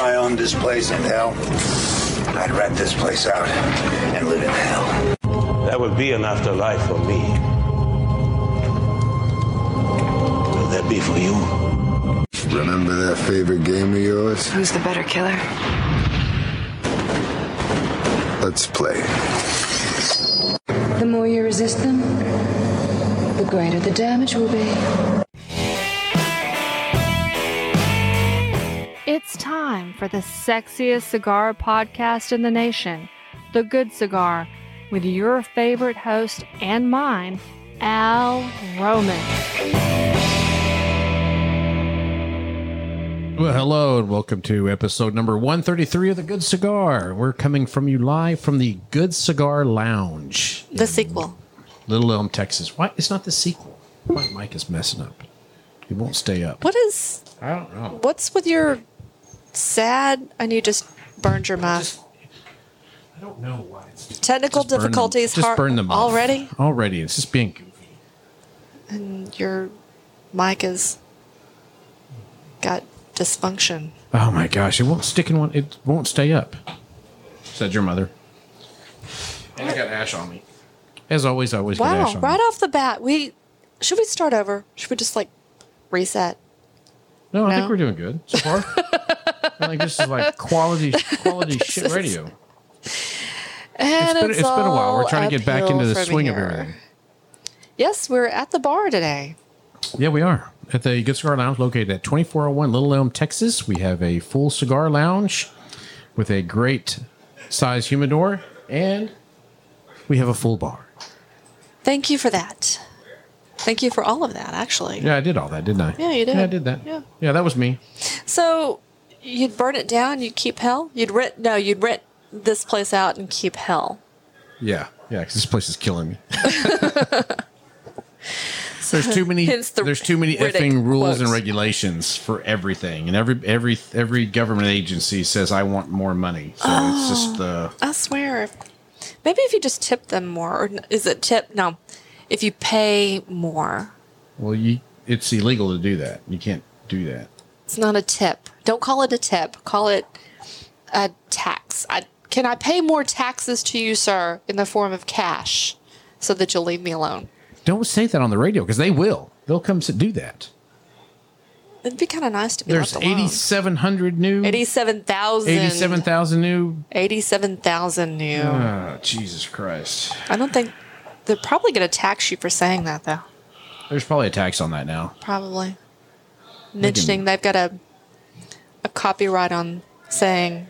I owned this place in hell, I'd rent this place out and live in hell. That would be an afterlife for me. Will that be for you? Remember that favorite game of yours? Who's the better killer? Let's play. The more you resist them, the greater the damage will be. It's time for the sexiest cigar podcast in the nation, The Good Cigar, with your favorite host and mine, Al Roman. Well, hello and welcome to episode number 133 of The Good Cigar. We're coming from you live from the Good Cigar Lounge. The sequel. Little Elm, Texas. Why? It's not the sequel. My mic is messing up. It won't stay up. What is... I don't know. What's with your sad... And you just burned your mouth. I don't know why. Technical difficulties. Just burn them off. Already? Already. It's just being goofy. And your mic has got dysfunction. Oh, my gosh. It won't stick in one. It won't stay up, said your mother. And I got ash on me. As always, I always get ash on me. Wow, right off the bat. Should we start over? Should we just, like, reset? No, I think we're doing good so far. I think this is, like, quality shit radio. And it's been a while. We're trying to get back into the swing of everything. Yes, we're at the bar today. Yeah, we are. At the Good Cigar Lounge, located at 2401 Little Elm, Texas. We have a full cigar lounge with a great size humidor, and we have a full bar. Thank you for that. Thank you for all of that, actually. Yeah, I did all that, didn't I? Yeah, you did. Yeah, I did that. Yeah, that was me. So you'd burn it down, you'd keep hell? You'd rent this place out and keep hell. Yeah, because this place is killing me. There's too many effing rules and regulations for everything, and every government agency says I want more money. So it's just the. I swear, maybe if you just tip them more, or is it tip? No, if you pay more. Well, it's illegal to do that. You can't do that. It's not a tip. Don't call it a tip. Call it a tax. Can I pay more taxes to you, sir, in the form of cash so that you'll leave me alone? Don't say that on the radio, because they will. They'll come to do that. It'd be kind of nice to be left alone. There's 87,000 new. Oh, Jesus Christ. I don't think... They're probably going to tax you for saying that, though. There's probably a tax on that now. Probably. Mentioning they've got a copyright on saying...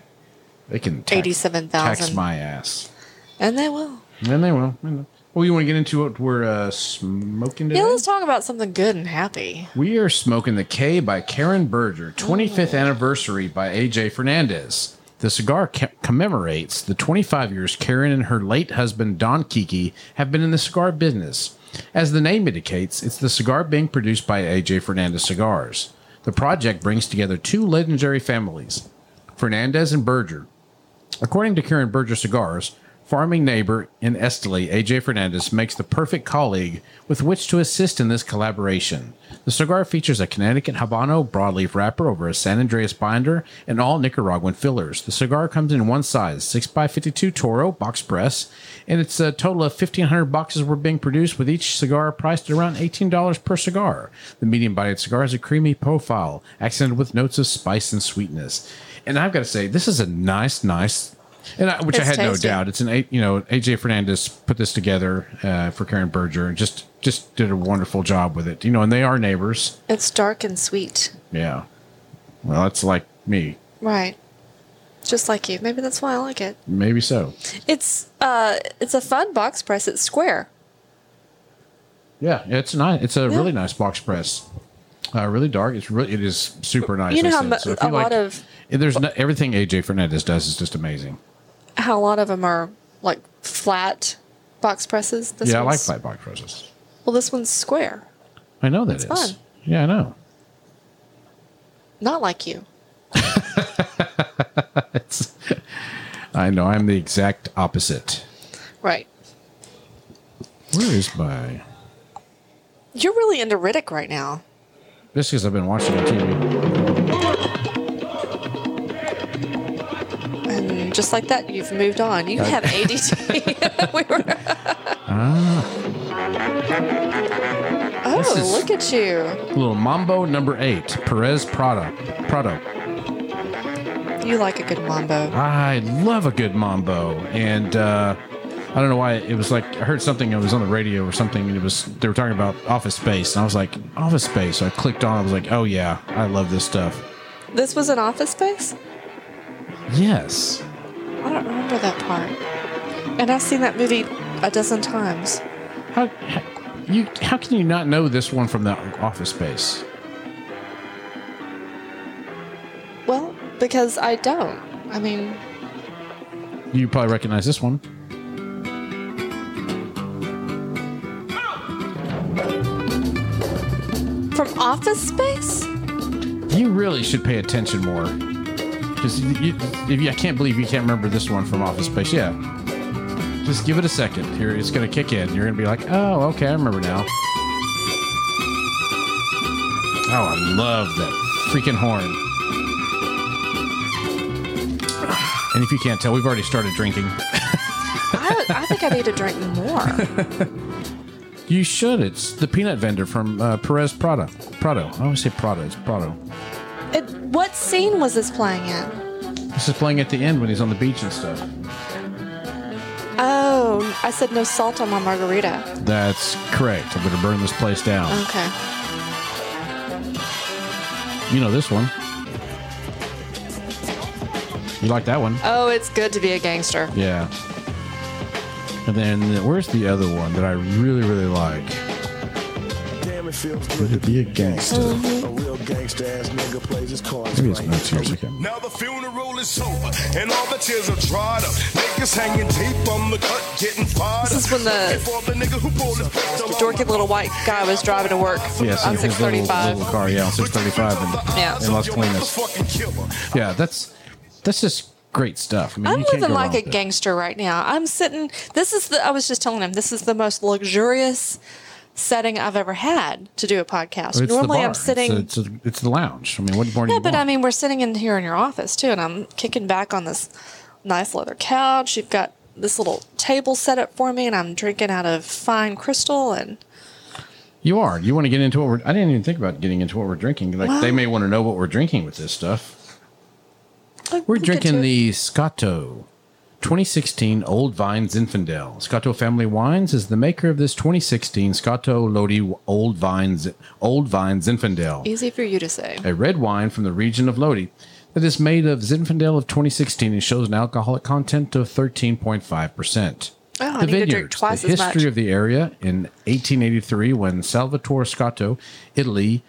They can tax my ass. And they will. Well, you want to get into what we're smoking today? Yeah, let's talk about something good and happy. We are smoking the K by Karen Berger, 25th anniversary by A.J. Fernandez. The cigar commemorates the 25 years Karen and her late husband, Don Kiki, have been in the cigar business. As the name indicates, it's the cigar being produced by A.J. Fernandez Cigars. The project brings together two legendary families, Fernandez and Berger. According to Karen Berger Cigars, farming neighbor in Esteli, A.J. Fernandez makes the perfect colleague with which to assist in this collaboration. The cigar features a Connecticut Habano broadleaf wrapper over a San Andreas binder and all Nicaraguan fillers. The cigar comes in one size, 6x52 Toro box press, and it's a total of 1,500 boxes were being produced, with each cigar priced at around $18 per cigar. The medium-bodied cigar has a creamy profile, accented with notes of spice and sweetness. And I've got to say, this is a nice, and I had no doubt. It's AJ Fernandez put this together for Karen Berger and just did a wonderful job with it. You know, and they are neighbors. It's dark and sweet. Yeah. Well, that's like me. Right. Just like you. Maybe that's why I like it. Maybe so. It's a fun box press. It's square. Yeah, it's nice. It's a really nice box press. Really dark. It is super nice. You know how so a lot of everything AJ Fernandez does is just amazing. How a lot of them are like flat box presses. I like flat box presses. Well, this one's square. I know that it's fun. Yeah, I know. Not like you. I know. I'm the exact opposite. Right. Where is my? You're really into Riddick right now. Just because I've been watching on TV. just like that, you've moved on. You have ADT. Oh, look at you. Little Mambo number 8, Perez Prado. You like a good Mambo. I love a good Mambo. And I don't know why it was like, I heard something, it was on the radio or something, and it was, they were talking about Office Space. And I was like, Office Space. So I clicked on, I was like, oh yeah, I love this stuff. This was an Office Space? Yes. I don't remember that part. And I've seen that movie a dozen times. How can you not know this one from the Office Space? Well, because I don't. I mean... You probably recognize this one. From Office Space? You really should pay attention more. Because I can't believe you can't remember this one from Office Space. Yeah. Just give it a second. Here, it's going to kick in. You're going to be like, oh, okay, I remember now. Oh, I love that freaking horn. And if you can't tell, we've already started drinking. I think I need to drink more. You should. It's the peanut vendor from Perez Prado. I always say Prado. It's Prado. What scene was this playing at? This is playing at the end when he's on the beach and stuff. Oh, I said no salt on my margarita. That's correct. I'm going to burn this place down. Okay. You know this one. You like that one? Oh, it's good to be a gangster. Yeah. And then, where's the other one that I really, really like? Damn, it feels good to be a gangster. A real gangster ass nigga plays his cards. Maybe it's not yours again. Now the funeral is over, and all the tears are dried up. Niggas hanging deep on the cut, getting fired up. This is when the dorky little white guy was driving to work on 635. Little car, on 635 in Las Colinas. Yeah, that's just... great stuff. I mean, I'm living like a gangster right now. I'm sitting. I was just telling him this is the most luxurious setting I've ever had to do a podcast. Normally, I'm sitting. It's the lounge. I mean, what more do you want? Yeah, but I mean, we're sitting in here in your office too, and I'm kicking back on this nice leather couch. You've got this little table set up for me, and I'm drinking out of fine crystal. And you are. You want to get into what we're? I didn't even think about getting into what we're drinking. Like they may want to know what we're drinking with this stuff. We're drinking the Scotto 2016 Old Vin Zinfandel. Scotto Family Wines is the maker of this 2016 Scotto Lodi Old Vin Zinfandel. Easy for you to say. A red wine from the region of Lodi that is made of Zinfandel of 2016 and shows an alcoholic content of 13.5%. Oh, I need to drink twice as much. The history of the area in 1883 when Salvatore Scotto, Italy,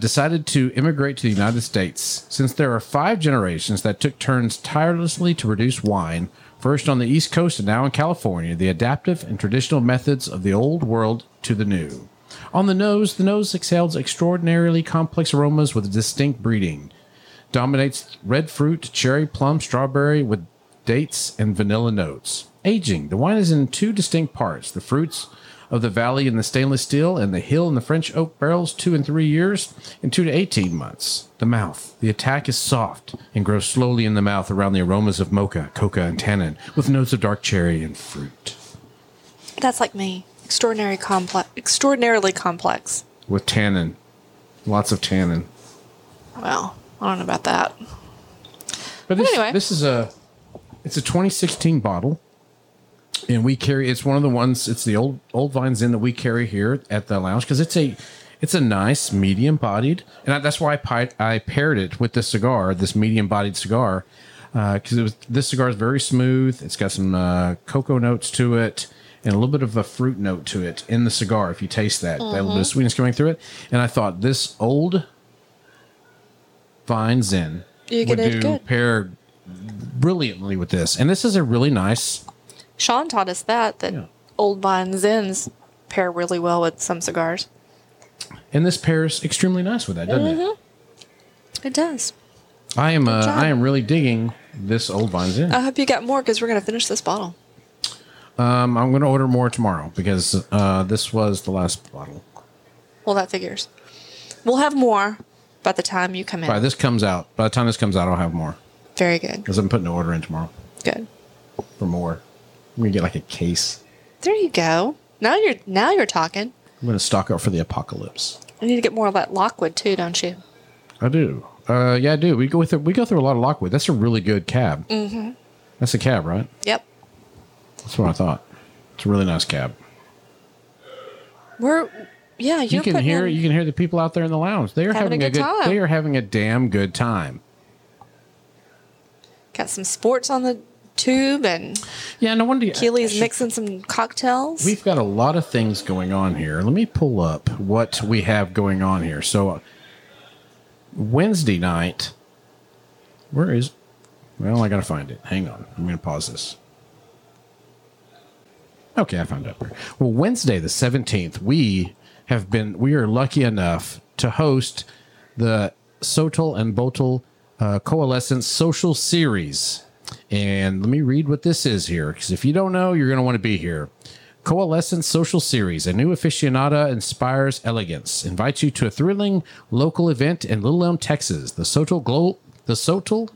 decided to immigrate to the United States. Since there are 5 generations that took turns tirelessly to produce wine, first on the East Coast and now in California, the adaptive and traditional methods of the old world to the new. On the nose exhales extraordinarily complex aromas with a distinct breeding. Dominates red fruit, cherry, plum, strawberry with dates and vanilla notes. Aging. The wine is in 2 distinct parts. The fruits of the valley in the stainless steel and the hill in the French oak barrels 2 and 3 years and 2 to 18 months. The mouth. The attack is soft and grows slowly in the mouth around the aromas of mocha, coca, and tannin with notes of dark cherry and fruit. That's like me. Extraordinarily complex. With tannin. Lots of tannin. Well, I don't know about that. But anyway. This is it's a 2016 bottle. And we carry, it's one of the ones, it's the old Vin Zin that we carry here at the lounge because it's a nice medium bodied. And that's why I paired it with this cigar, this medium bodied cigar, because this cigar is very smooth. It's got some cocoa notes to it and a little bit of a fruit note to it in the cigar. If you taste that little bit of sweetness coming through it. And I thought this old Vin Zin would pair brilliantly with this. And this is a really nice. Sean taught us that Old Vin Zins pair really well with some cigars. And this pairs extremely nice with that, doesn't it? It does. I am really digging this Old Vin Zin. I hope you got more because we're going to finish this bottle. I'm going to order more tomorrow because this was the last bottle. Well, that figures. We'll have more by the time you come in. By the time this comes out, I'll have more. Very good. Because I'm putting an order in tomorrow. Good. For more. I'm going to get like a case. There you go. Now you're talking. I'm going to stock up for the apocalypse. You need to get more of that Lockwood too, don't you? I do. Yeah, I do. We go through a lot of Lockwood. That's a really good cab. Mm-hmm. That's a cab, right? Yep. That's what I thought. It's a really nice cab. You can hear the people out there in the lounge. They are having a good time. They are having a damn good time. Got some sports on the tube and Keely's mixing some cocktails. We've got a lot of things going on here. Let me pull up what we have going on here. So Wednesday night, I gotta find it. Hang on, I'm gonna pause this. Okay, I found it. Well, Wednesday the 17th, we are lucky enough to host the Sotol and Botol Coalescence Social Series. And let me read what this is here, because if you don't know, you're going to want to be here. Coalescence Social Series, a new aficionada inspires elegance, invites you to a thrilling local event in Little Elm, Texas. The Sotol,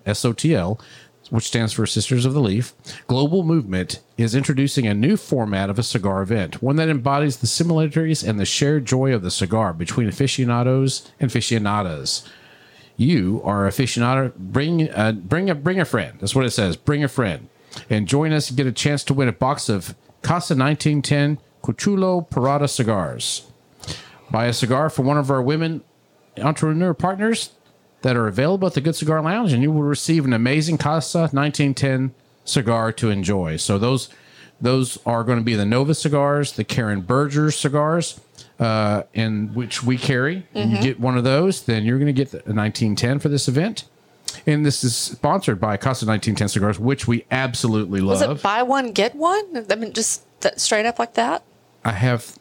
S-O-T-L, which stands for Sisters of the Leaf, Global Movement is introducing a new format of a cigar event, one that embodies the similarities and the shared joy of the cigar between aficionados and aficionadas. You are an aficionado. Bring a friend. That's what it says. Bring a friend. And join us and get a chance to win a box of Casa 1910 Cuchulo Parada cigars. Buy a cigar for one of our women entrepreneur partners that are available at the Good Cigar Lounge, and you will receive an amazing Casa 1910 cigar to enjoy. So those are going to be the Nova cigars, the Karen Berger cigars, and which we carry. Mm-hmm. You get one of those, then you're going to get the 1910 for this event. And this is sponsored by Casa 1910 Cigars, which we absolutely love. Was it buy one, get one? I mean, just straight up like that? I have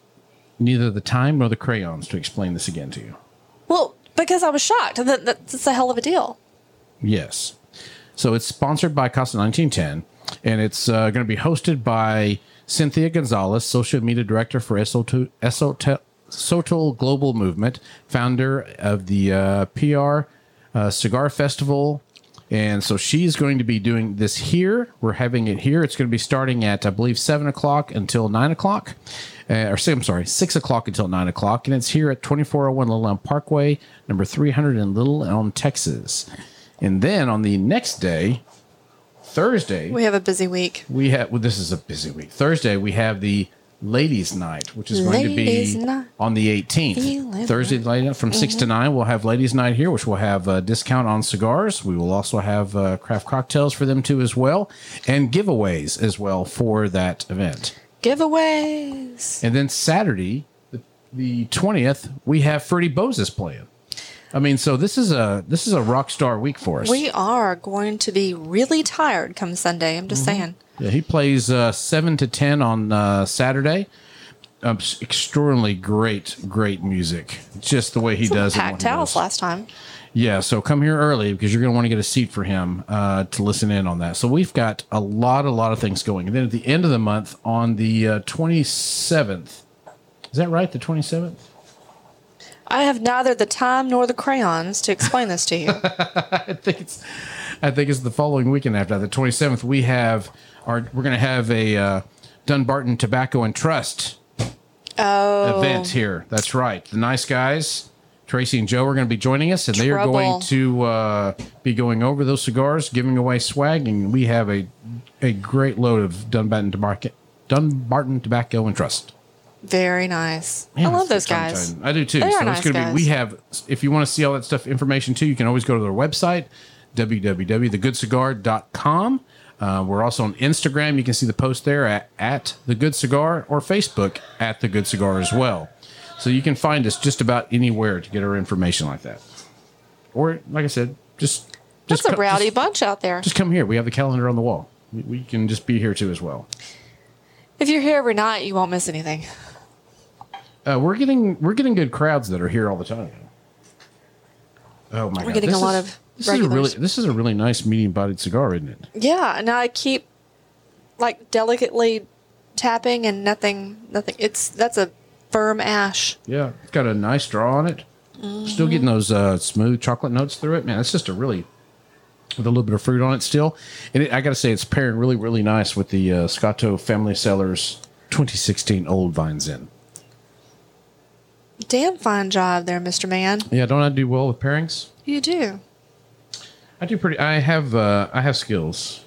neither the time nor the crayons to explain this again to you. Well, because I was shocked. That's a hell of a deal. Yes. So it's sponsored by Casa 1910, and it's going to be hosted by Cynthia Gonzalez, social media director for Sotol Global Movement, founder of the PR Cigar Festival. And so she's going to be doing this here. We're having it here. It's going to be starting at, I believe, 7 o'clock until 9 o'clock. 6 o'clock until 9 o'clock. And it's here at 2401 Little Elm Parkway, number 300 in Little Elm, Texas. And then on the next day, Thursday. We have a busy week. This is a busy week. Thursday, we have the Ladies' Night, which is going to be on the 18th. Thursday night from 6 to 9, we'll have Ladies' Night here, which will have a discount on cigars. We will also have craft cocktails for them, too, as well, and giveaways as well for that event. Giveaways. And then Saturday, the 20th, we have Freddie Bozes playing. I mean, so this is a rock star week for us. We are going to be really tired come Sunday. I'm just saying. Yeah, he plays 7 to 10 on Saturday. Extraordinarily great music. Just the way he does it. Packed house last time. Yeah, so come here early because you're going to want to get a seat for him to listen in on that. So we've got a lot of things going. And then at the end of the month on the 27th. Is that right, the 27th? I have neither the time nor the crayons to explain this to you. I think it's the following weekend after that, the 27th. We're going to have a Dunbarton Tobacco and Trust event here. That's right. The nice guys, Tracy and Joe, are going to be joining us, and they are going to be going over those cigars, giving away swag, and we have a great load of Dunbarton Tobacco and Trust. Very nice. Man, I love those guys. I do too. They are nice guys. If you want to see all that stuff, information too, you can always go to their website, www.thegoodcigar.com. We're also on Instagram. You can see the post there at The Good Cigar, or Facebook at The Good Cigar as well. So you can find us just about anywhere to get our information like that. Or, like I said, just that's a rowdy bunch out there. Just come here. We have the calendar on the wall. We can just be here too as well. If you're here every night, you won't miss anything. We're getting good crowds that are here all the time. Oh my god! We're getting a lot of regulars. This is a really nice medium-bodied cigar, isn't it? Yeah, and I keep like delicately tapping and nothing. That's a firm ash. Yeah, it's got a nice draw on it. Mm-hmm. Still getting those smooth chocolate notes through it, man. It's just a really with a little bit of fruit on it still. And I got to say, it's pairing really, really nice with the Scotto Family Cellars 2016 Old Vin Zin. Damn fine job there, Mr. Man. Yeah, don't I do well with pairings? You do. I do pretty. I have skills,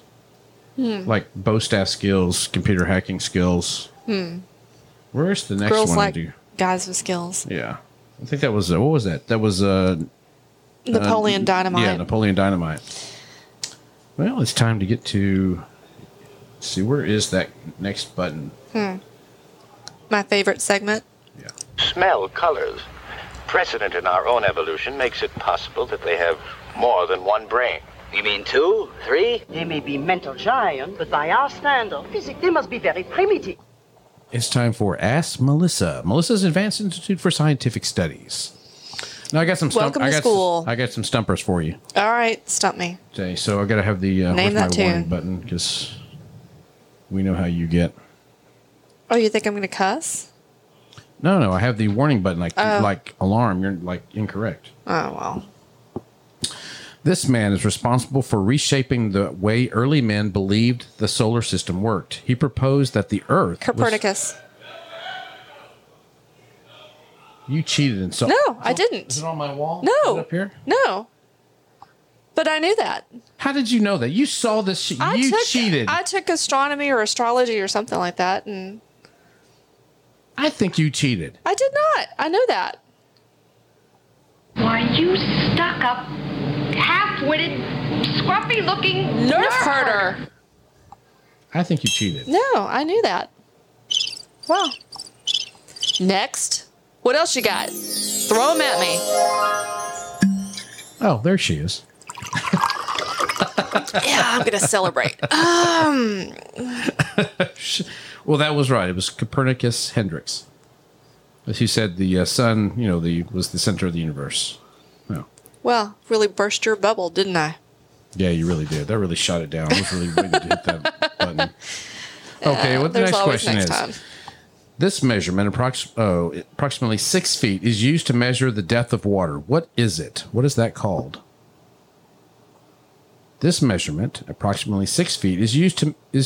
like bow staff skills, computer hacking skills. Where's the next Girls one? Like I do? Guys with skills. Yeah, I think that was what was that? That was Napoleon Dynamite. Yeah, Napoleon Dynamite. Well, it's time to get to. Let's see, where is that next button? My favorite segment. Yeah. Smell colors. Precedent in our own evolution makes it possible that they have more than one brain. You mean two, three? They may be mental giants, but by our standard, physically they must be very primitive. It's time for Ask Melissa. Melissa's Advanced Institute for Scientific Studies. Now I got some. Welcome to school. I got some stumpers for you. All right, stump me. Okay, so I got to have the name that tune button because we know how you get. Oh, you think I'm going to cuss? No, I have the warning button, like alarm. You're, like, incorrect. Oh, well. This man is responsible for reshaping the way early men believed the solar system worked. He proposed that the Earth Copernicus. You cheated and so. No, I didn't. Is it on my wall? No. Is it up here? No. But I knew that. How did you know that? You saw this. You cheated. I took astronomy or astrology or something like that, and... I think you cheated. I did not. I know that. Why, you stuck-up, half-witted, scruffy-looking nerf herder. I think you cheated. No, I knew that. Well, next. What else you got? Throw them at me. Oh, there she is. Yeah, I'm going to celebrate. Well, that was right. It was Copernicus Hendricks. As he said, the sun, was the center of the universe. Oh. Well, really burst your bubble, didn't I? Yeah, you really did. That really shot it down. I was really waiting to hit that button. Okay, the next question is, this measurement, approximately 6 feet, is used to measure the depth of water. What is it? What is that called? This measurement, approximately 6 feet, is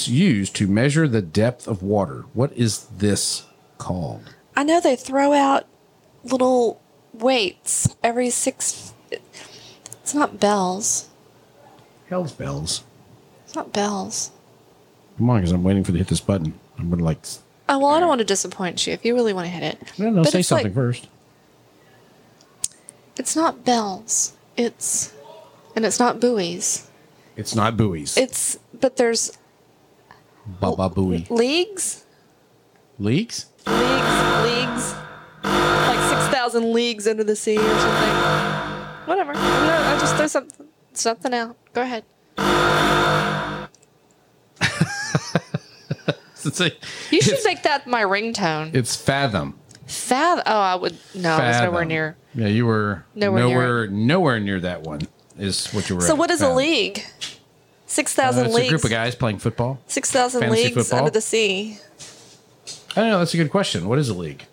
used to measure the depth of water. What is this called? I know they throw out little weights every 6. It's not bells. Hell's bells. It's not bells. Come on, because I'm waiting for to hit this button. I'm gonna like. Oh well, I don't want to disappoint you. If you really want to hit it, no. But say something first. It's not bells. It's not buoys. It's not buoys. But there's Baba buoy. Leagues? Leagues. Like 6,000 leagues under the sea or something. Whatever. No, I just throw something out. Go ahead. You should make that my ringtone. It's fathom. Oh, I would. No, fathom. I was nowhere near. Yeah, you were nowhere near that one. Is what you were. So what is a league? 6,000 leagues. It's a group of guys playing football. 6,000 leagues football. Under the sea. I don't know. That's a good question. What is a league?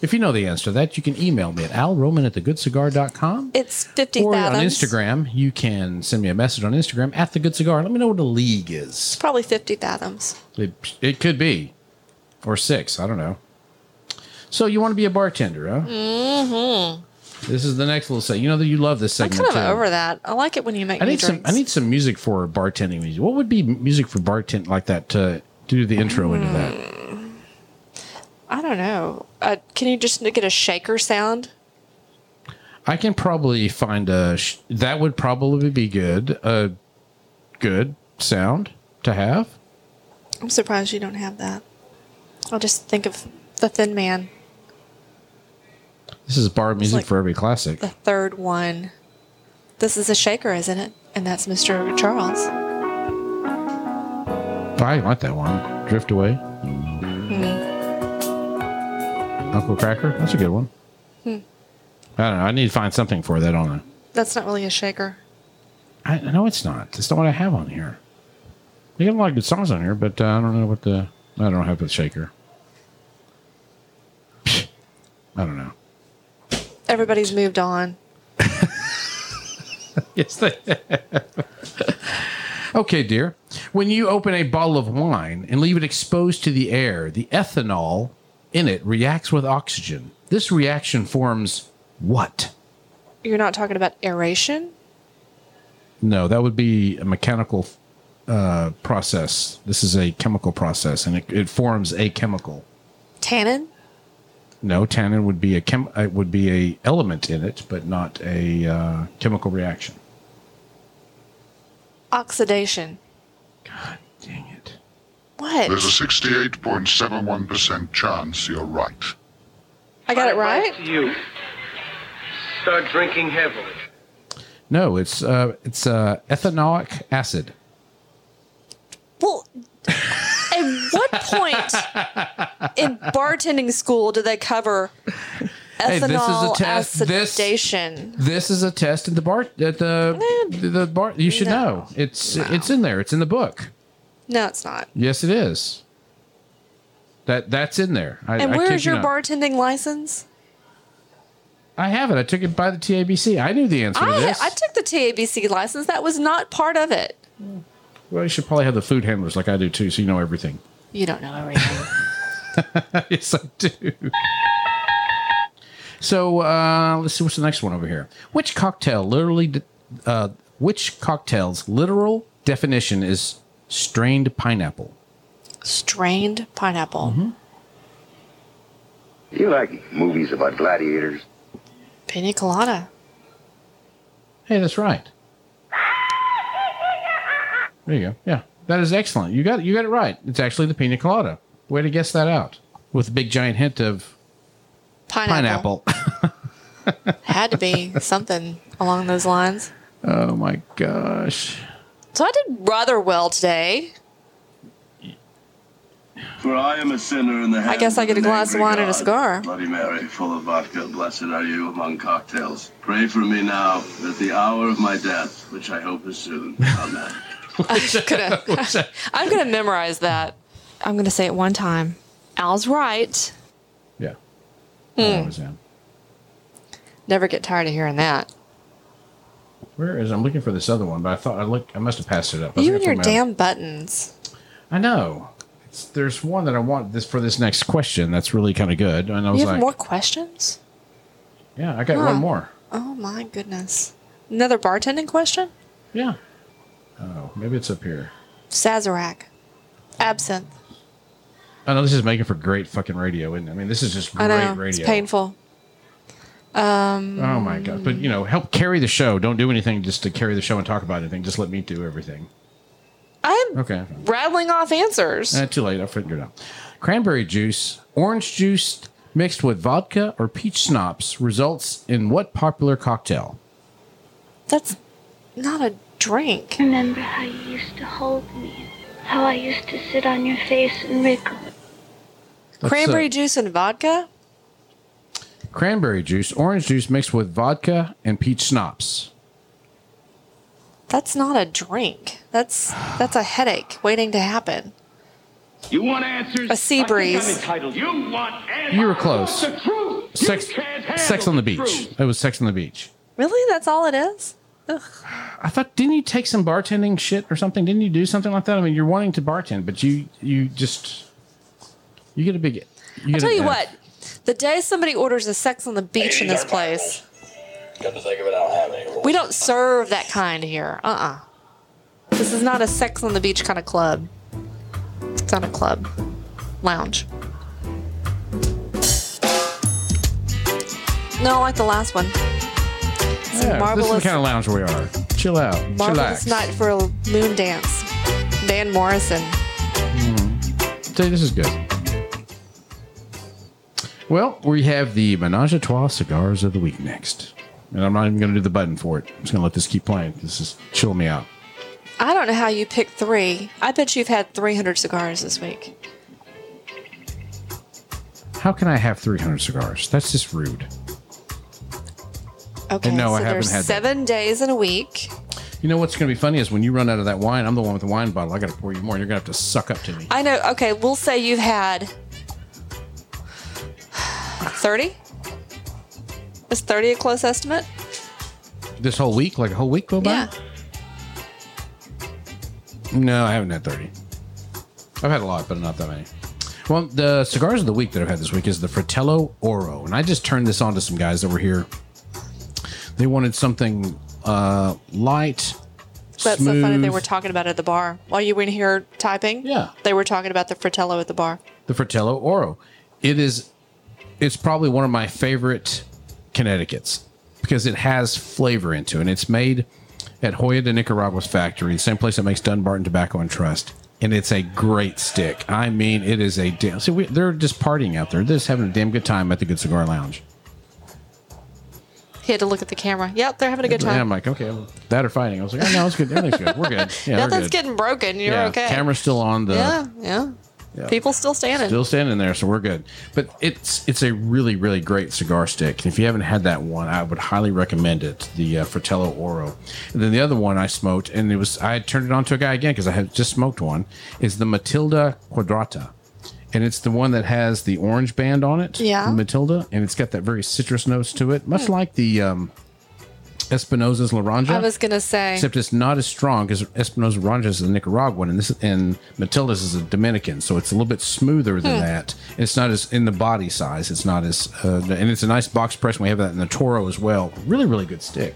If you know the answer to that, you can email me at alroman@thegoodcigar.com. It's 50,000. Or on Instagram, you can send me a message on Instagram @thegoodcigar. Let me know what a league is. It's probably 50 fathoms. It could be. Or 6. I don't know. So you want to be a bartender, huh? Mm-hmm. This is the next little segment. You know that you love this segment. I'm kind of over that. I like it when you make me drinks. I need some music for bartending music. What would be music for bartending like that to do the intro into that? I don't know. Can you just get a shaker sound? I can probably find that would probably be good. A good sound to have. I'm surprised you don't have that. I'll just think of the Thin Man. This is bar music for every classic. The third one. This is a shaker, isn't it? And that's Mr. Charles. I like that one. Drift Away. Uncle Cracker. That's a good one. I don't know. I need to find something for that on it. That's not really a shaker. I know it's not. It's not what I have on here. You got a lot of good songs on here, but I don't know what the... I don't have a shaker. I don't know. Everybody's moved on. Yes, they have. Okay, dear. When you open a bottle of wine and leave it exposed to the air, the ethanol in it reacts with oxygen. This reaction forms what? You're not talking about aeration? No, that would be a mechanical process. This is a chemical process, and it forms a chemical. Tannin? No, tannin would be a element in it, but not a chemical reaction. Oxidation. God dang it. What? There's a 68.71% chance you're right. I got it right? You start drinking heavily. No, it's ethanoic acid. Well, at what point in bartending school do they cover ethanol acidation? This is a test at the bar. At the bar, you should know. It's in there. It's in the book. No, it's not. Yes, it is. That's in there. And where is your bartending license? I have it. I took it by the TABC. I knew the answer to this. I took the TABC license. That was not part of it. Well, you should probably have the food handlers like I do, too, so you know everything. You don't know everything. Yes, I do. So, let's see. What's the next one over here? Which cocktail's literal definition is strained pineapple? Strained pineapple. Mm-hmm. You like movies about gladiators? Pina Colada. Hey, that's right. There you go. Yeah, that is excellent. You got it right. It's actually the Pina Colada. Way to guess that out with a big giant hint of pineapple. Had to be something along those lines. Oh my gosh! So I did rather well today. For I am a sinner in the hands. I guess I get a glass of wine and a cigar. Bloody Mary, full of vodka, blessed are you among cocktails. Pray for me now, at the hour of my death, which I hope is soon. Amen. I'm going to memorize that. I'm going to say it one time. Al's right. Yeah. Never get tired of hearing that. Where is? I'm looking for this other one, but I thought I must have passed it up. You and your damn buttons. I know. There's one that I want this for this next question. That's really kind of good. And I was have more questions? Yeah, I got one more. Oh, my goodness. Another bartending question? Yeah. Oh, maybe it's up here. Sazerac. Absinthe. I know this is making for great fucking radio, isn't it? I mean, this is just great radio. It's painful. Oh, my God. But, help carry the show. Don't do anything just to carry the show and talk about anything. Just let me do everything. I'm rattling off answers. Too late. I'll figure it out. Cranberry juice, orange juice mixed with vodka or peach schnapps results in what popular cocktail? That's not a drink. Remember how you used to hold me, how I used to sit on your face and wriggle. Cranberry juice and vodka? Cranberry juice, orange juice mixed with vodka and peach schnapps. That's not a drink. That's a headache waiting to happen. You want answers? A sea breeze. You want answers? You were close. Sex on the Beach. It was Sex on the Beach. Really? That's all it is? Ugh. I thought, didn't you take some bartending shit or something? Didn't you do something like that? I mean, you're wanting to bartend, but you get a big... I'll tell you what. The day somebody orders a Sex on the Beach in this place... Come to think of it, I don't have any rules. We don't serve that kind here. This is not a Sex on the Beach kind of club. It's not a club. Lounge. No, I like the last one. This is the kind of lounge we are. Chill out. Marvelous night for a moon dance. Van Morrison. Tell you, this is good. Well, we have the Menage a Trois Cigars of the Week next. And I'm not even going to do the button for it. I'm just going to let this keep playing. This is chilling me out. I don't know how you picked three. I bet you've had 300 cigars this week. How can I have 300 cigars? That's just rude. Okay, and no, so I haven't had 7 days in a week. You know what's going to be funny is when you run out of that wine, I'm the one with the wine bottle. I got to pour you more. You're going to have to suck up to me. I know. Okay, we'll say you've had 30? Is 30 a close estimate? This whole week? Like a whole week go by? Yeah. No, I haven't had 30. I've had a lot, but not that many. Well, the cigars of the week that I've had this week is the Fratello Oro. And I just turned this on to some guys that were here. They wanted something light, that's smooth. So funny. They were talking about it at the bar. While you were in here typing, yeah, they were talking about the Fratello at the bar. The Fratello Oro. It's probably one of my favorite Connecticut's because it has flavor into it. And it's made at Hoya de Nicaragua's factory, the same place that makes Dunbarton Tobacco and Trust. And it's a great stick. I mean, it is a damn... See, they're just partying out there. They're just having a damn good time at the Good Cigar Lounge. He had to look at the camera. Yep, they're having a good time. And I'm like, okay, that or fighting. I was like, oh, no, it's good. Everything's good. We're good. Yeah, nothing's getting broken. You're okay. Camera's still on. Yeah. People still standing. Still standing there, so we're good. But it's a really, really great cigar stick. If you haven't had that one, I would highly recommend it, the Fratello Oro. And then the other one I smoked, and I turned it on to a guy again because I had just smoked one, is the Matilda Quadrata. And it's the one that has the orange band on it, Matilda, and it's got that very citrus notes to it, much like the Espinosa's La Ranja. I was going to say. Except it's not as strong because Espinosa La Ranja is the Nicaraguan and Matilda's is a Dominican. So it's a little bit smoother than that. And it's not as in the body size. It's not as, and it's a nice box press. And we have that in the Toro as well. Really, really good stick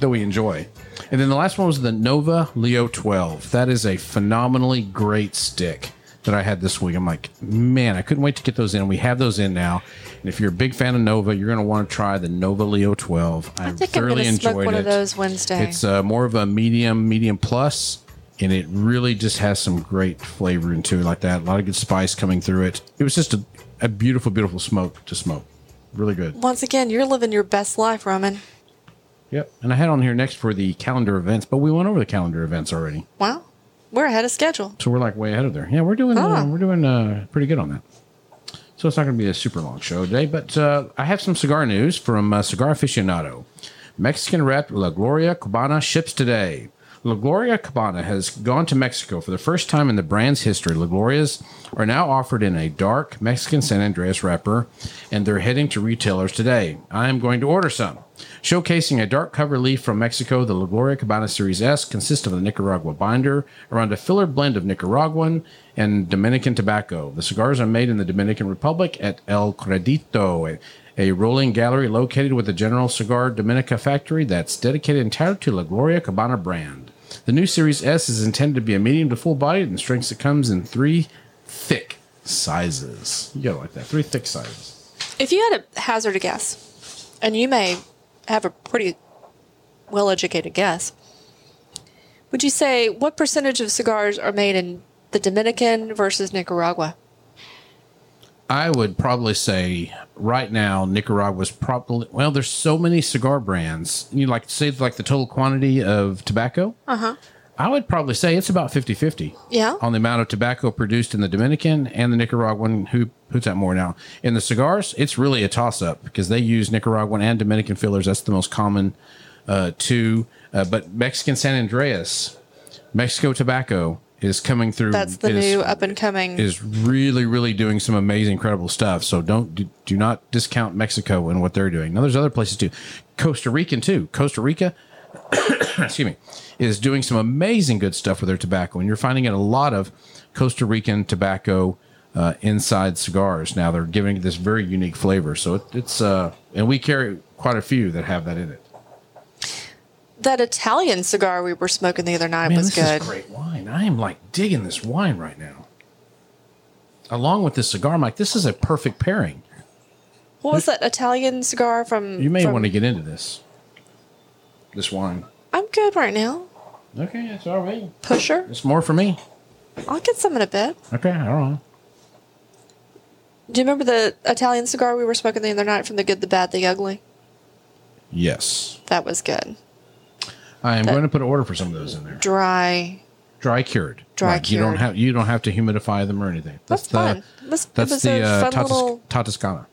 that we enjoy. And then the last one was the Nova Leo 12. That is a phenomenally great stick that I had this week. I'm like, man, I couldn't wait to get those in. We have those in now. And if you're a big fan of Nova, you're going to want to try the Nova Leo 12. I think I'm going to smoke one of those Wednesday. It's more of a medium plus, and it really just has some great flavor into it like that. A lot of good spice coming through it. It was just a beautiful, beautiful smoke to smoke. Really good. Once again, you're living your best life, Roman. Yep. And I had on here next for the calendar events, but we went over the calendar events already. Wow. We're ahead of schedule. So we're like way ahead of there. Yeah, we're doing pretty good on that. So it's not going to be a super long show today, but I have some cigar news from Cigar Aficionado. Mexican rep La Gloria Cubana ships today. La Gloria Cubana has gone to Mexico for the first time in the brand's history. La Glorias are now offered in a dark Mexican San Andreas wrapper, and they're heading to retailers today. I am going to order some. Showcasing a dark cover leaf from Mexico, the La Gloria Cubana Series S consists of a Nicaragua binder around a filler blend of Nicaraguan and Dominican tobacco. The cigars are made in the Dominican Republic at El Credito, a rolling gallery located with the General Cigar Dominica factory that's dedicated entirely to La Gloria Cubana brand. The new Series S is intended to be a medium to full-bodied and strengths it comes in three thick sizes. You gotta like that. Three thick sizes. If you had to hazard a guess, and you may have a pretty well-educated guess, would you say what percentage of cigars are made in the Dominican versus Nicaragua? I would probably say right now Nicaragua's probably, well, there's so many cigar brands. You like to say like the total quantity of tobacco? Uh-huh. I would probably say it's about 50-50. Yeah. On the amount of tobacco produced in the Dominican and the Nicaraguan, who puts out more now. In the cigars, it's really a toss-up because they use Nicaraguan and Dominican fillers. That's the most common two. But Mexican San Andreas, Mexico tobacco, is coming through. That's the new up and coming. Is really, really doing some amazing, incredible stuff. So do not discount Mexico and what they're doing. Now there's other places too. Costa Rican too. Costa Rica, excuse me, is doing some amazing good stuff with their tobacco. And you're finding a lot of Costa Rican tobacco inside cigars. Now they're giving this very unique flavor. So it's and we carry quite a few that have that in it. That Italian cigar we were smoking the other night was good. This is great wine. I am like digging this wine right now. Along with this cigar, I'm like, this is a perfect pairing. What was that Italian cigar from? You may want to get into this wine. I'm good right now. Okay, that's all right. Pusher? It's more for me. I'll get some in a bit. Okay, I don't know. Do you remember the Italian cigar we were smoking the other night from The Good, the Bad, the Ugly? Yes. That was good. I am going to put an order for some of those in there. Dry cured. Dry cured. You don't have to humidify them or anything. That's fun. That's the Toscana.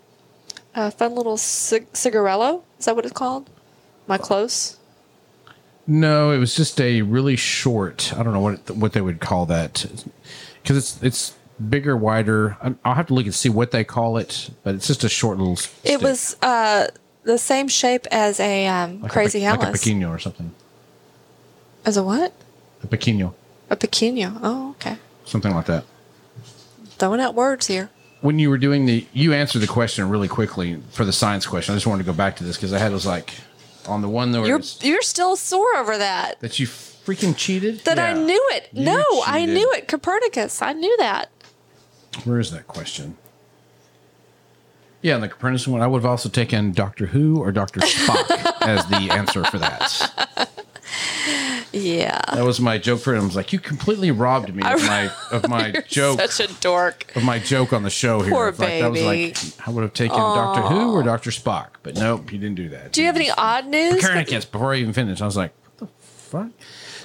Fun little cigarello. Is that what it's called? Am I close? No, it was just a really short. I don't know what they would call that because it's bigger, wider. I'll have to look and see what they call it, but it's just a short little stick. It was the same shape as a like Crazy Alice. Like a pequeño or something. As a what? A pequeño. A pequeño. Oh, okay. Something like that. Throwing out words here. When you were doing the, you answered the question really quickly for the science question. I just wanted to go back to this because I had was like on the one that you're still sore over that. That you freaking cheated? That yeah. I knew it. You no, cheated. I knew it. Copernicus. I knew that. Where is that question? Yeah, in the Copernicus one, I would have also taken Doctor Who or Dr. Spock as the answer for that. Yeah. That was my joke for him. I was like, you completely robbed me of my joke. Such a dork. Of my joke on the show here. Poor baby. That was like, I would have taken Doctor Who or Dr. Spock, but nope, you didn't do that. Do you have any odd news? Copernicus, before I even finished, I was like, what the fuck?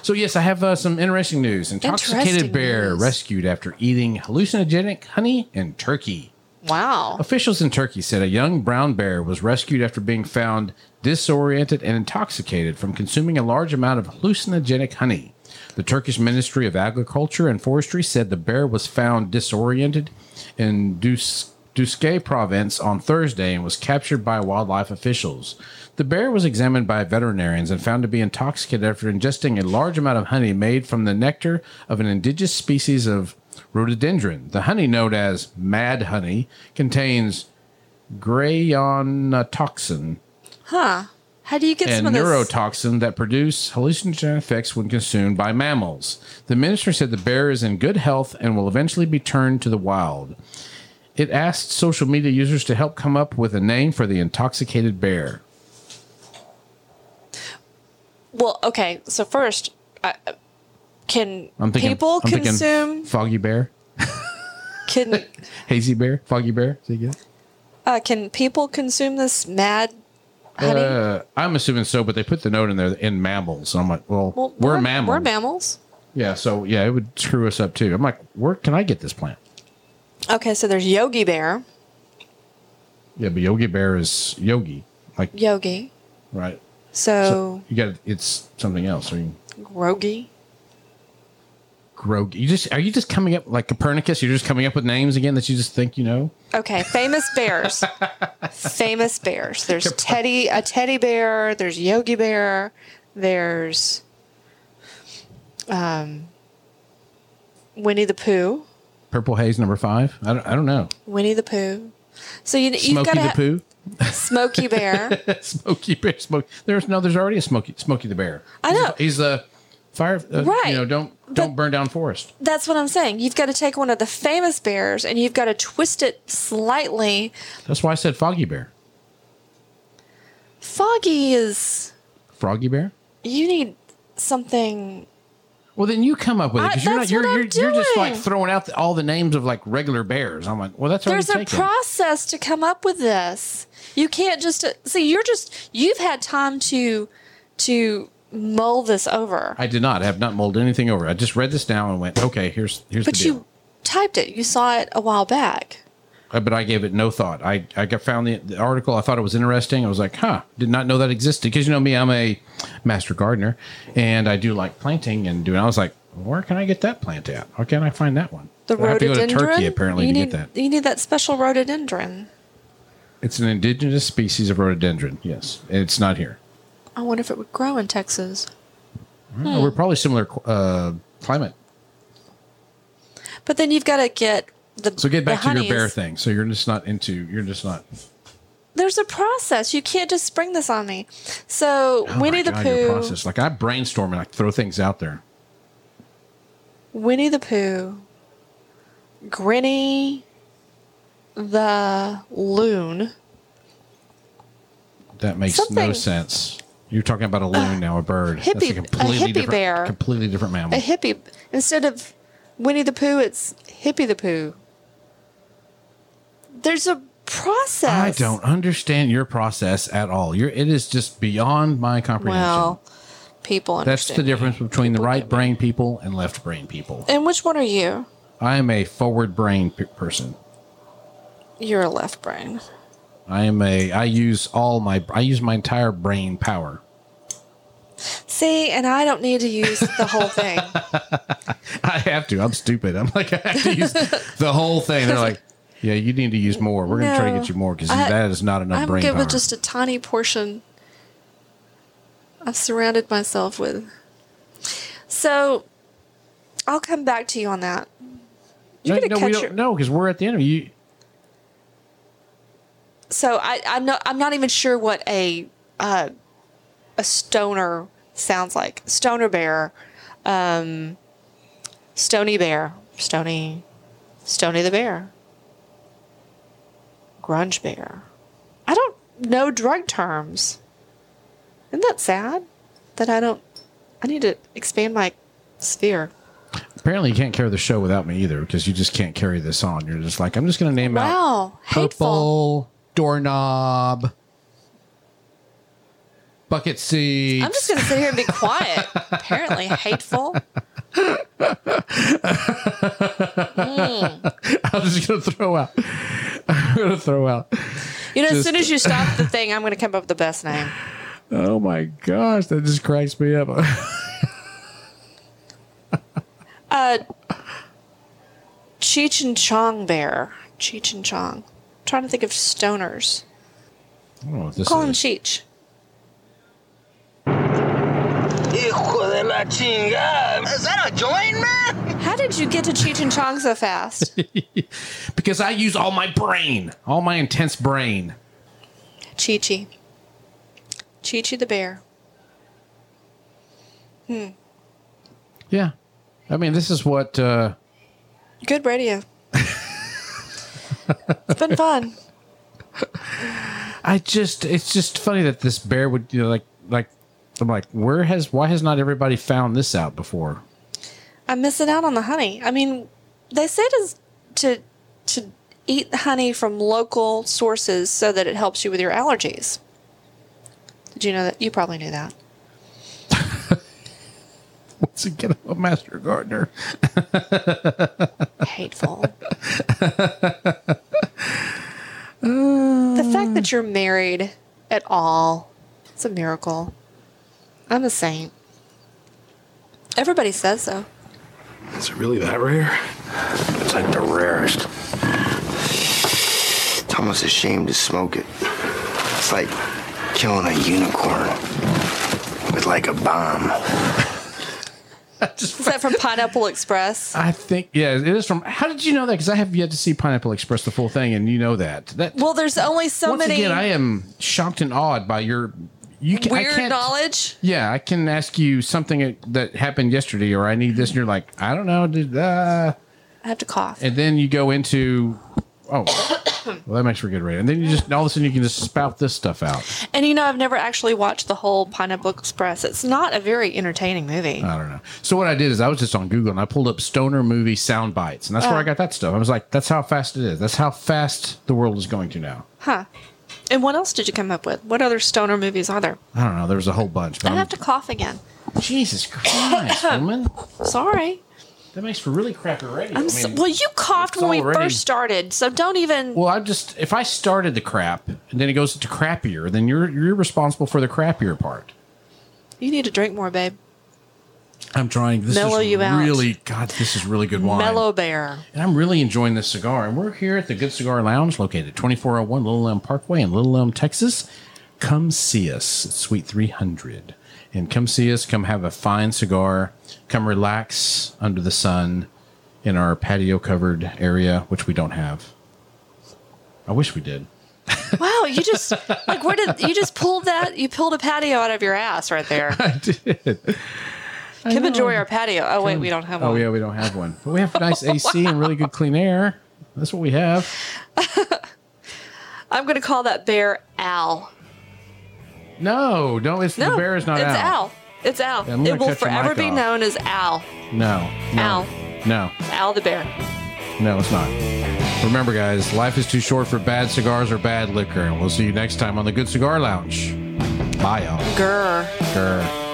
So, yes, I have some interesting news. Intoxicated bear rescued after eating hallucinogenic honey in Turkey. Wow. Officials in Turkey said a young brown bear was rescued after being found disoriented and intoxicated from consuming a large amount of hallucinogenic honey. The Turkish Ministry of Agriculture and Forestry said the bear was found disoriented in Duske province on Thursday and was captured by wildlife officials. The bear was examined by veterinarians and found to be intoxicated after ingesting a large amount of honey made from the nectar of an indigenous species of rhododendron. The honey, known as mad honey, contains grayonotoxin. Huh. How do you get some of this? And neurotoxin that produce hallucinogenic effects when consumed by mammals. The minister said the bear is in good health and will eventually be turned to the wild. It asked social media users to help come up with a name for the intoxicated bear. Well, okay. So first, I'm thinking consume Foggy Bear? Can Hazy Bear? Foggy Bear? Is that good? Can people consume this mad honey? I'm assuming so, but they put the note in there in mammals. So I'm like, well we're mammals. We're mammals. Yeah, so yeah, it would screw us up too. I'm like, where can I get this plant? Okay, so there's Yogi Bear. Yeah, but Yogi Bear is Yogi, like Yogi, right? So you got it's something else. Grogi. Are you just coming up like Copernicus? You're just coming up with names again that you just think you know. Okay, famous bears. Famous bears. There's a teddy bear. There's Yogi Bear. There's Winnie the Pooh. Purple Haze #5. I don't know. Winnie the Pooh. So you've got Pooh. Smokey Bear. Smokey Bear. There's already a Smokey the Bear. I know. He's a fire. Right. You know, don't burn down forest. That's what I'm saying. You've got to take one of the famous bears and you've got to twist it slightly. That's why I said Foggy Bear. Foggy is Froggy Bear. You need something. Well, then you come up with it because you're just like throwing out all the names of like regular bears. I'm like, well, that's already taken. There's a process to come up with this. You can't just see. You've had time to mull this over. I did not. I have not mulled anything over. I just read this down and went, okay, here's the deal. But you typed it. You saw it a while back. But I gave it no thought. I found the article. I thought it was interesting. I was like, huh, did not know that existed. Because you know me, I'm a master gardener, and I do like planting and doing. I was like, where can I get that plant at? How can I find that one? The rhododendron? I have to go to Turkey, apparently, to get that. You need that special rhododendron. It's an indigenous species of rhododendron, yes. It's not here. I wonder if it would grow in Texas. I don't know. We're probably similar climate. But then you've got to get... So get back to your bear thing. So you're just not. There's a process. You can't just spring this on me. So Winnie the Pooh. Process. Like I brainstorm and I throw things out there. Winnie the Pooh, Grinny the Loon. That makes no sense. You're talking about a loon now, a bird. Hippie, that's a hippie bear. Completely different mammal. A hippie instead of Winnie the Pooh, it's Hippie the Pooh. There's a process. I don't understand your process at all. It is just beyond my comprehension. Well, people understand. That's the difference between the right brain people and left brain people. And which one are you? I am a forward brain person. You're a left brain. I use my entire brain power. See, and I don't need to use the whole thing. I have to. I'm stupid. I'm like, I have to use the whole thing. They're like, Yeah, you need to use more. We're going to try to get you more because that is not enough brain power. I'm good with just a tiny portion I've surrounded myself with. So I'll come back to you on that. No, because we're at the end of you. So I'm not even sure what a stoner sounds like. Stoner bear, stony bear, stony the bear, grunge bear. I don't know drug terms. Isn't that sad that I don't? I need to expand my sphere. Apparently, you can't carry the show without me either because you just can't carry this on. You're just like, I'm just going to name out Hateful, Doorknob, Bucket Seats. I'm just going to sit here and be quiet. Apparently, Hateful. I'm just going to throw out. You know, as soon as you stop the thing, I'm going to come up with the best name. Oh, my gosh. That just cracks me up. Cheech and Chong bear. Cheech and Chong. I'm trying to think of stoners. I don't know what this is. Call him Cheech. Hijo de la chingada. Is that a joint, man? How did you get to Cheech and Chong so fast? Because I use all my brain. All my intense brain. Chi-Chi. Chi-Chi the bear. Yeah. I mean, this is what... Good radio. It's been fun. It's just funny that this bear would, you know, like I'm like, why has not everybody found this out before? I'm missing out on the honey. I mean, they said to eat honey from local sources so that it helps you with your allergies. Did you know that? You probably knew that. Once again, I'm a master gardener. Hateful. The fact that you're married at all, it's a miracle. I'm a saint. Everybody says so. Is it really that rare? It's like the rarest. It's almost a shame to smoke it. It's like killing a unicorn with like a bomb. Is that from Pineapple Express? I think, yeah, it is from... How did you know that? Because I have yet to see Pineapple Express, the full thing, and you know that. Well, there's only so many... Once again, I am shocked and awed by your... Weird knowledge? Yeah, I can ask you something that happened yesterday, or I need this, and you're like, I don't know, I have to cough. And then you go into... Oh, well, that makes for good radio. And then you just... All of a sudden, you can just spout this stuff out. And, you know, I've never actually watched the whole Pineapple Express. It's not a very entertaining movie. I don't know. So what I did is I was just on Google, and I pulled up stoner movie sound bites. And that's where I got that stuff. I was like, that's how fast it is. That's how fast the world is going to now. Huh. And what else did you come up with? What other stoner movies are there? I don't know. There was a whole bunch. But I have to cough again. Jesus Christ, woman. Sorry. That makes for really crappy radio. Well, you coughed when we first started, so don't even... Well, if I started the crap, and then it goes into crappier, then you're responsible for the crappier part. You need to drink more, babe. I'm trying. This is really good wine. Mellow Bear. And I'm really enjoying this cigar. And we're here at the Good Cigar Lounge, located at 2401 Little Elm Parkway in Little Elm, Texas. Come see us at Suite 300. And come see us. Come have a fine cigar. Come relax under the sun in our patio-covered area, which we don't have. I wish we did. Wow, you just pulled that? You pulled a patio out of your ass right there. I did. Come enjoy our patio. Oh wait, we don't have one. Oh yeah, we don't have one. But we have nice AC and really good clean air. That's what we have. I'm going to call that bear Al. No, don't. The bear is not Al. It's Al. It's Al. Yeah, it will forever be known as Al. No. Al. No. Al the bear. No, it's not. Remember, guys, life is too short for bad cigars or bad liquor. And we'll see you next time on the Good Cigar Lounge. Bye, y'all. Grr.